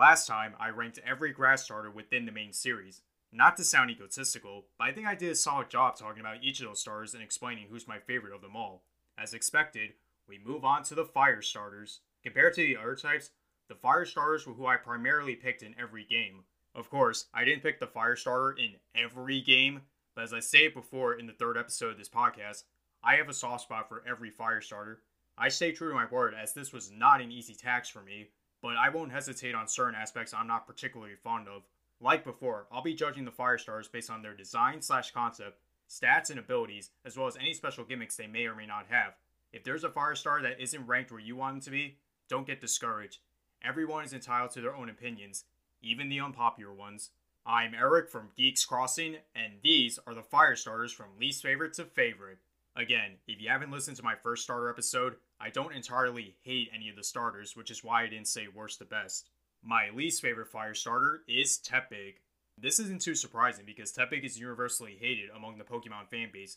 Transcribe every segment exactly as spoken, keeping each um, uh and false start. Last time, I ranked every grass starter within the main series. Not to sound egotistical, but I think I did a solid job talking about each of those starters and explaining who's my favorite of them all. As expected, we move on to the fire starters. Compared to the other types, the fire starters were who I primarily picked in every game. Of course, I didn't pick the fire starter in every game, but as I stated before in the third episode of this podcast, I have a soft spot for every fire starter. I stay true to my word as this was not an easy task for me, but I won't hesitate on certain aspects I'm not particularly fond of. Like before, I'll be judging the fire starters based on their design slash concept, stats and abilities, as well as any special gimmicks they may or may not have. If there's a fire starter that isn't ranked where you want them to be, don't get discouraged. Everyone is entitled to their own opinions, even the unpopular ones. I'm Eric from Geeks Crossing, and these are the fire starters from least favorite to favorite. Again, if you haven't listened to my first starter episode, I don't entirely hate any of the starters, which is why I didn't say worst to best. My least favorite fire starter is Tepig. This isn't too surprising because Tepig is universally hated among the Pokemon fanbase.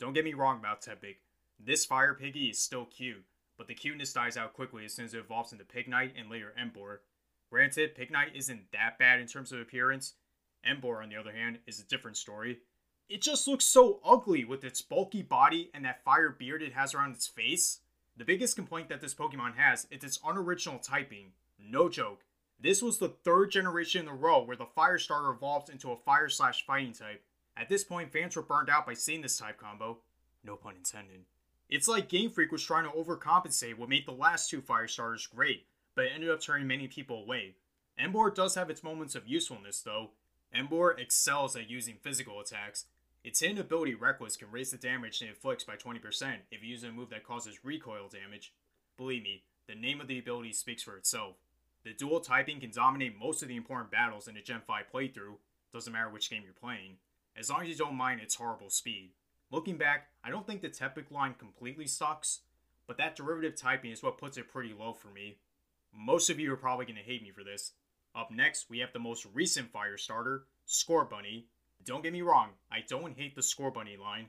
Don't get me wrong about Tepig. This fire piggy is still cute, but the cuteness dies out quickly as soon as it evolves into Pignite and later Emboar. Granted, Pignite isn't that bad in terms of appearance. Emboar, on the other hand, is a different story. It just looks so ugly with its bulky body and that fire beard it has around its face. The biggest complaint that this Pokemon has is its unoriginal typing. No joke. This was the third generation in a row where the fire starter evolved into a fire slash fighting type. At this point, fans were burned out by seeing this type combo. No pun intended. It's like Game Freak was trying to overcompensate what made the last two fire starters great, but it ended up turning many people away. Emboar does have its moments of usefulness though. Emboar excels at using physical attacks. Its hidden ability Reckless can raise the damage it inflicts by twenty percent if you use a move that causes recoil damage. Believe me, the name of the ability speaks for itself. The dual typing can dominate most of the important battles in a Gen five playthrough, doesn't matter which game you're playing, as long as you don't mind its horrible speed. Looking back, I don't think the Tepig line completely sucks, but that derivative typing is what puts it pretty low for me. Most of you are probably going to hate me for this. Up next, we have the most recent fire starter, Scorbunny. Don't get me wrong, I don't hate the Scorbunny line,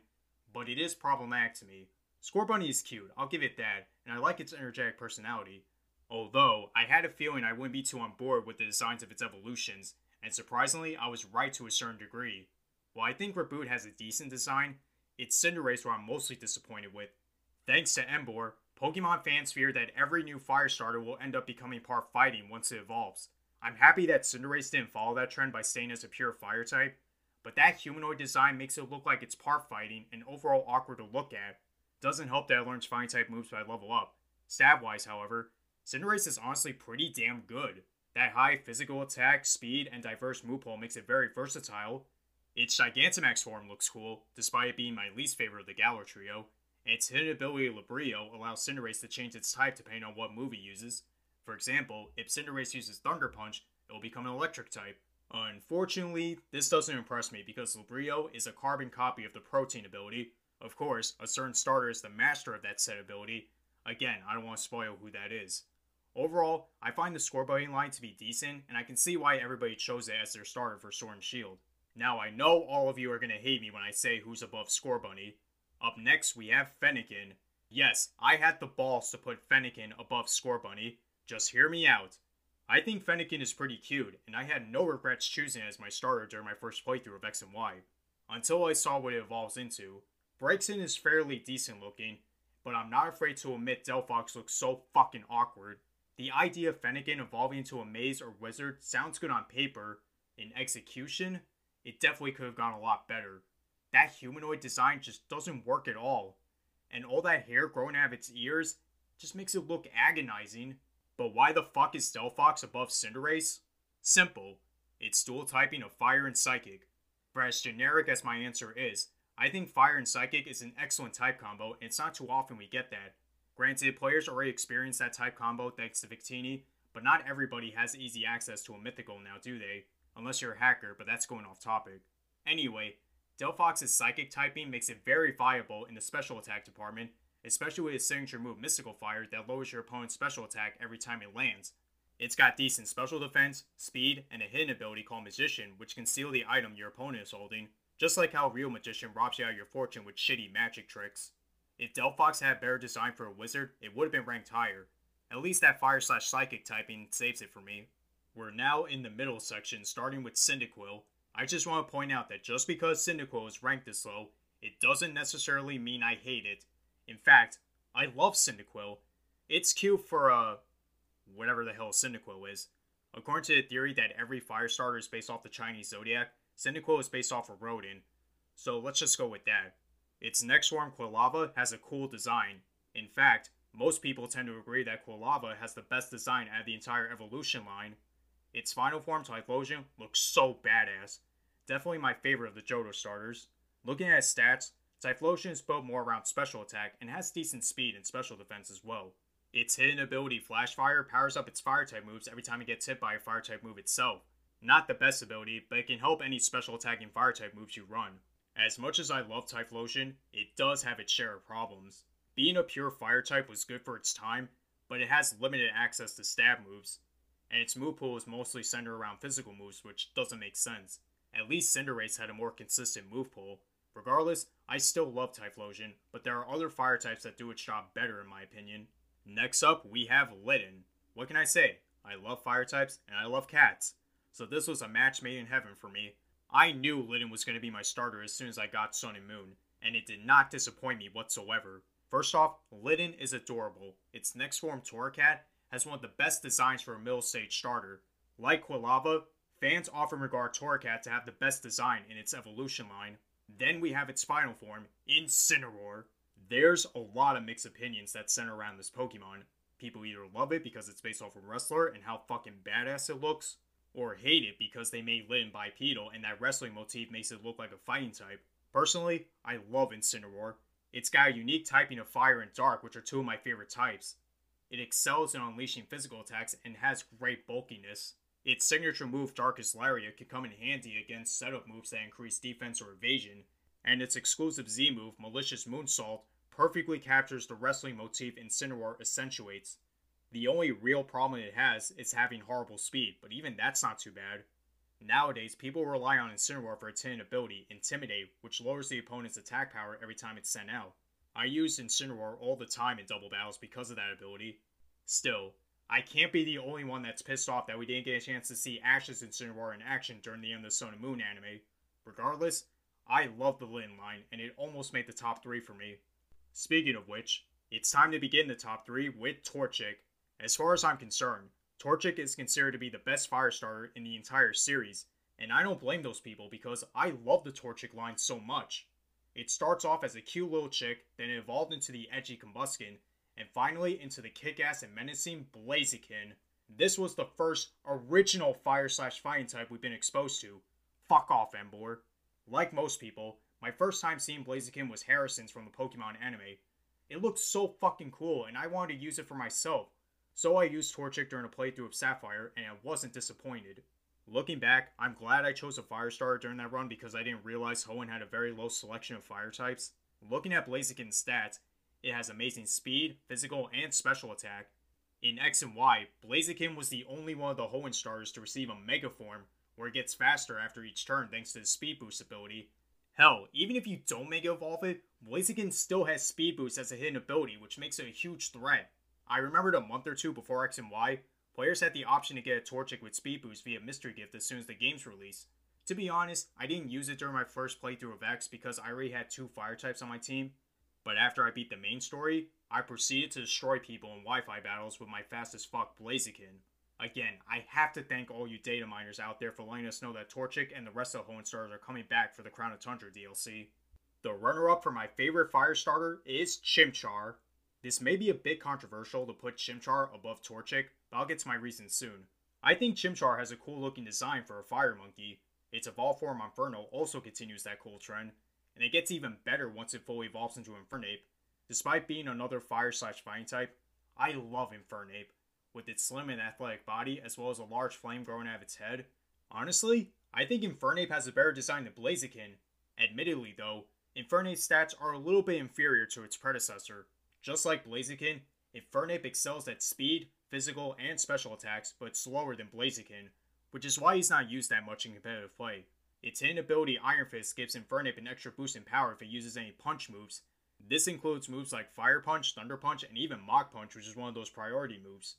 but it is problematic to me. Scorbunny is cute, I'll give it that, and I like its energetic personality. Although, I had a feeling I wouldn't be too on board with the designs of its evolutions, and surprisingly, I was right to a certain degree. While I think Raboot has a decent design, it's Cinderace where I'm mostly disappointed with. Thanks to Emboar, Pokemon fans fear that every new fire starter will end up becoming part fighting once it evolves. I'm happy that Cinderace didn't follow that trend by staying as a pure fire type, but that humanoid design makes it look like it's part fighting and overall awkward to look at. Doesn't help that it learns fighting type moves by level up. Stat-wise, however, Cinderace is honestly pretty damn good. That high physical attack, speed, and diverse move pool makes it very versatile. Its Gigantamax form looks cool, despite it being my least favorite of the Galar trio. And its hidden ability Labrio allows Cinderace to change its type depending on what move it uses. For example, if Cinderace uses Thunder Punch, it will become an electric type. Unfortunately, this doesn't impress me because Labrio is a carbon copy of the Protein ability. Of course, a certain starter is the master of that said ability. Again, I don't want to spoil who that is. Overall, I find the Scorbunny line to be decent, and I can see why everybody chose it as their starter for Sword and Shield. Now I know all of you are going to hate me when I say who's above Scorbunny. Up next, we have Fennekin. Yes, I had the balls to put Fennekin above Scorbunny. Just hear me out. I think Fennekin is pretty cute, and I had no regrets choosing it as my starter during my first playthrough of X and Y, until I saw what it evolves into. Braixen is fairly decent looking, but I'm not afraid to admit Delphox looks so fucking awkward. The idea of Fennekin evolving into a maze or wizard sounds good on paper. In execution, it definitely could have gone a lot better. That humanoid design just doesn't work at all, and all that hair growing out of its ears just makes it look agonizing. But why the fuck is Delphox above Cinderace? Simple. It's dual typing of Fire and Psychic. For as generic as my answer is, I think Fire and Psychic is an excellent type combo, and it's not too often we get that. Granted, players already experience that type combo thanks to Victini, but not everybody has easy access to a mythical now, do they? Unless you're a hacker, but that's going off topic. Anyway, Delphox's Psychic typing makes it very viable in the special attack department, especially with its signature move Mystical Fire that lowers your opponent's special attack every time it lands. It's got decent special defense, speed, and a hidden ability called Magician, which can steal the item your opponent is holding, just like how real Magician robs you out of your fortune with shitty magic tricks. If Delphox had better design for a wizard, it would have been ranked higher. At least that Fire slash Psychic typing saves it for me. We're now in the middle section, starting with Cyndaquil. I just want to point out that just because Cyndaquil is ranked this low, it doesn't necessarily mean I hate it. In fact, I love Cyndaquil. It's cute for, uh, whatever the hell Cyndaquil is. According to the theory that every fire starter is based off the Chinese zodiac, Cyndaquil is based off of Rodan. So let's just go with that. Its next form, Quilava, has a cool design. In fact, most people tend to agree that Quilava has the best design out of the entire evolution line. Its final form, Typhlosion, looks so badass. Definitely my favorite of the Johto starters. Looking at its stats, Typhlosion is built more around special attack and has decent speed and special defense as well. Its hidden ability, Flash Fire, powers up its fire-type moves every time it gets hit by a fire-type move itself. Not the best ability, but it can help any special attack and fire-type moves you run. As much as I love Typhlosion, it does have its share of problems. Being a pure fire-type was good for its time, but it has limited access to stab moves. And its move pool is mostly centered around physical moves, which doesn't make sense. At least Cinderace had a more consistent move pool. Regardless, I still love Typhlosion, but there are other fire types that do its job better in my opinion. Next up, we have Litten. What can I say? I love fire types, and I love cats. So this was a match made in heaven for me. I knew Litten was going to be my starter as soon as I got Sun and Moon, and it did not disappoint me whatsoever. First off, Litten is adorable. Its next form, Torracat, has one of the best designs for a middle stage starter. Like Quilava, fans often regard Torracat to have the best design in its evolution line. Then we have its final form, Incineroar. There's a lot of mixed opinions that center around this Pokemon. People either love it because it's based off of Wrestler and how fucking badass it looks, or hate it because they made Litten bipedal and that wrestling motif makes it look like a fighting type. Personally, I love Incineroar. It's got a unique typing of Fire and Dark, which are two of my favorite types. It excels in unleashing physical attacks and has great bulkiness. Its signature move, Darkest Lariat, can come in handy against setup moves that increase defense or evasion, and its exclusive Z move, Malicious Moonsault, perfectly captures the wrestling motif Incineroar accentuates. The only real problem it has is having horrible speed, but even that's not too bad. Nowadays, people rely on Incineroar for its hidden ability, Intimidate, which lowers the opponent's attack power every time it's sent out. I use Incineroar all the time in double battles because of that ability. Still, I can't be the only one that's pissed off that we didn't get a chance to see Ash's Incineroar in action during the end of the Sun and Moon anime. Regardless, I love the Litten line, and it almost made the top three for me. Speaking of which, it's time to begin the top three with Torchic. As far as I'm concerned, Torchic is considered to be the best fire starter in the entire series, and I don't blame those people because I love the Torchic line so much. It starts off as a cute little chick, then it evolved into the edgy Combuskin, and finally into the kick-ass and menacing Blaziken. This was the first original fire-slash-fighting type we've been exposed to. Fuck off, Emboar. Like most people, my first time seeing Blaziken was Harrison's from the Pokemon anime. It looked so fucking cool, and I wanted to use it for myself. So I used Torchic during a playthrough of Sapphire, and I wasn't disappointed. Looking back, I'm glad I chose a fire starter during that run because I didn't realize Hoenn had a very low selection of fire types. Looking at Blaziken's stats, it has amazing speed, physical, and special attack. In X and Y, Blaziken was the only one of the Hoenn starters to receive a Mega Form, where it gets faster after each turn thanks to the Speed Boost ability. Hell, even if you don't Mega Evolve it, Blaziken still has Speed Boost as a hidden ability, which makes it a huge threat. I remembered a month or two before X and Y, players had the option to get a Torchic with Speed Boost via Mystery Gift as soon as the game's release. To be honest, I didn't use it during my first playthrough of X because I already had two fire types on my team, but after I beat the main story, I proceeded to destroy people in Wi-Fi battles with my fast as fuck Blaziken. Again, I have to thank all you data miners out there for letting us know that Torchic and the rest of the Hoenn starters are coming back for the Crown of Tundra D L C. The runner-up for my favorite fire starter is Chimchar. This may be a bit controversial to put Chimchar above Torchic, but I'll get to my reasons soon. I think Chimchar has a cool looking design for a fire monkey. Its evolved form Inferno also continues that cool trend, and it gets even better once it fully evolves into Infernape. Despite being another fire slash fighting type, I love Infernape, with its slim and athletic body as well as a large flame growing out of its head. Honestly, I think Infernape has a better design than Blaziken. Admittedly though, Infernape's stats are a little bit inferior to its predecessor. Just like Blaziken, Infernape excels at speed, physical, and special attacks, but slower than Blaziken, which is why he's not used that much in competitive play. Its hidden ability Iron Fist gives Infernape an extra boost in power if it uses any punch moves. This includes moves like Fire Punch, Thunder Punch, and even Mach Punch, which is one of those priority moves.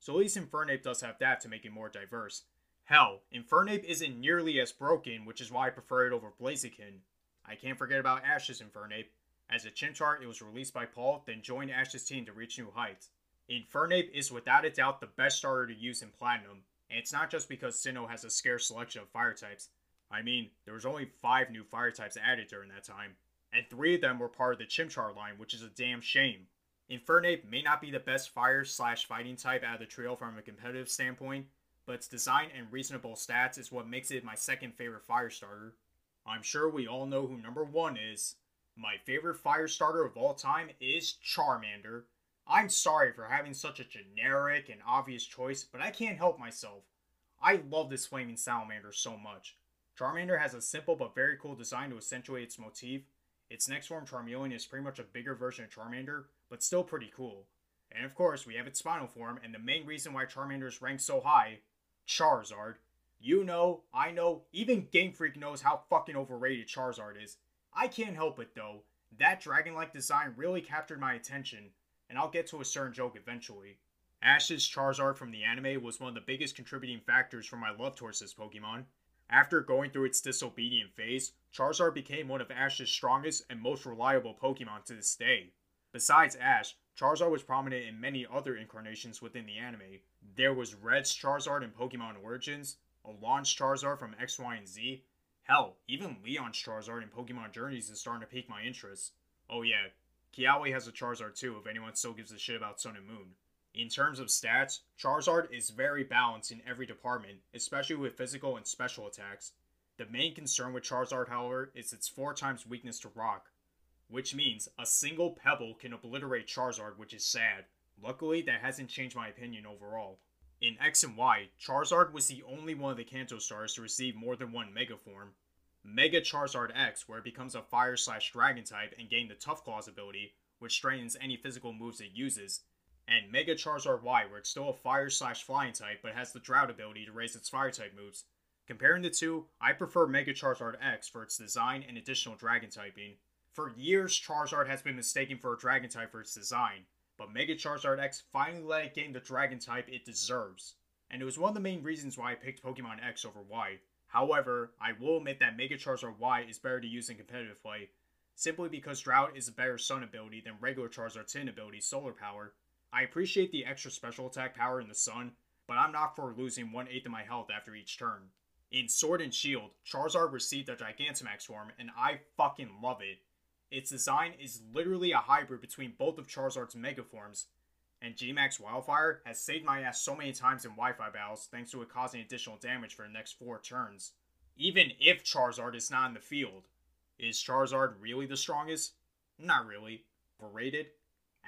So at least Infernape does have that to make it more diverse. Hell, Infernape isn't nearly as broken, which is why I prefer it over Blaziken. I can't forget about Ash's Infernape. As a Chimchar, it was released by Paul, then joined Ash's team to reach new heights. Infernape is without a doubt the best starter to use in Platinum, and it's not just because Sinnoh has a scarce selection of fire types. I mean, there was only five new fire types added during that time, and three of them were part of the Chimchar line, which is a damn shame. Infernape may not be the best fire slash fighting type out of the trio from a competitive standpoint, but its design and reasonable stats is what makes it my second favorite fire starter. I'm sure we all know who number one is. My favorite fire starter of all time is Charmander. I'm sorry for having such a generic and obvious choice, but I can't help myself. I love this flaming salamander so much. Charmander has a simple but very cool design to accentuate its motif. Its next form, Charmeleon, is pretty much a bigger version of Charmander, but still pretty cool. And of course, we have its final form, and the main reason why Charmander is ranked so high, Charizard. You know, I know, even Game Freak knows how fucking overrated Charizard is. I can't help it though, that dragon-like design really captured my attention, and I'll get to a certain joke eventually. Ash's Charizard from the anime was one of the biggest contributing factors for my love towards this Pokemon. After going through its disobedient phase, Charizard became one of Ash's strongest and most reliable Pokemon to this day. Besides Ash, Charizard was prominent in many other incarnations within the anime. There was Red's Charizard in Pokemon Origins, Alon's Charizard from X, Y, and Z. Hell, even Leon's Charizard in Pokemon Journeys is starting to pique my interest. Oh yeah, Kiawe has a Charizard too if anyone still gives a shit about Sun and Moon. In terms of stats, Charizard is very balanced in every department, especially with physical and special attacks. The main concern with Charizard, however, is its four times weakness to rock, which means a single pebble can obliterate Charizard, which is sad. Luckily, that hasn't changed my opinion overall. In X and Y, Charizard was the only one of the Kanto stars to receive more than one Mega Form. Mega Charizard X, where it becomes a Fire slash Dragon type and gains the Tough Claws ability, which strengthens any physical moves it uses. And Mega Charizard Y, where it's still a Fire slash Flying type but has the Drought ability to raise its Fire type moves. Comparing the two, I prefer Mega Charizard X for its design and additional Dragon typing. For years, Charizard has been mistaken for a Dragon type for its design, but Mega Charizard X finally let it gain the Dragon type it deserves, and it was one of the main reasons why I picked Pokemon X over Y. However, I will admit that Mega Charizard Y is better to use in competitive play, simply because Drought is a better Sun ability than regular Charizard's hidden ability, Solar Power. I appreciate the extra special attack power in the Sun, but I'm not for losing one eighth of my health after each turn. In Sword and Shield, Charizard received a Gigantamax form, and I fucking love it. Its design is literally a hybrid between both of Charizard's Mega Forms, and G Max Wildfire has saved my ass so many times in Wi-Fi battles thanks to it causing additional damage for the next four turns. Even if Charizard is not in the field, is Charizard really the strongest? Not really. Overrated?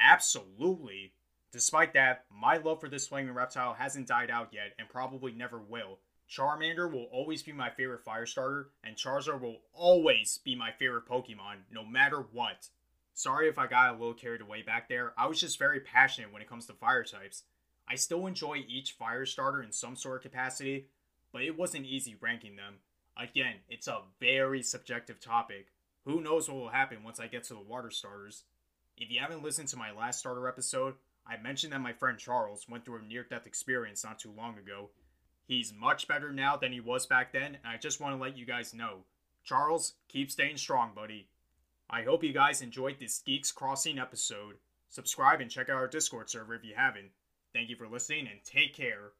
Absolutely. Despite that, my love for this flaming reptile hasn't died out yet and probably never will. Charmander will always be my favorite fire starter, and Charizard will always be my favorite Pokemon, no matter what. Sorry if I got a little carried away back there, I was just very passionate when it comes to fire types. I still enjoy each fire starter in some sort of capacity, but it wasn't easy ranking them. Again, it's a very subjective topic. Who knows what will happen once I get to the water starters. If you haven't listened to my last starter episode, I mentioned that my friend Charles went through a near-death experience not too long ago. He's much better now than he was back then, and I just want to let you guys know. Charles, keep staying strong, buddy. I hope you guys enjoyed this Geeks Crossing episode. Subscribe and check out our Discord server if you haven't. Thank you for listening, and take care.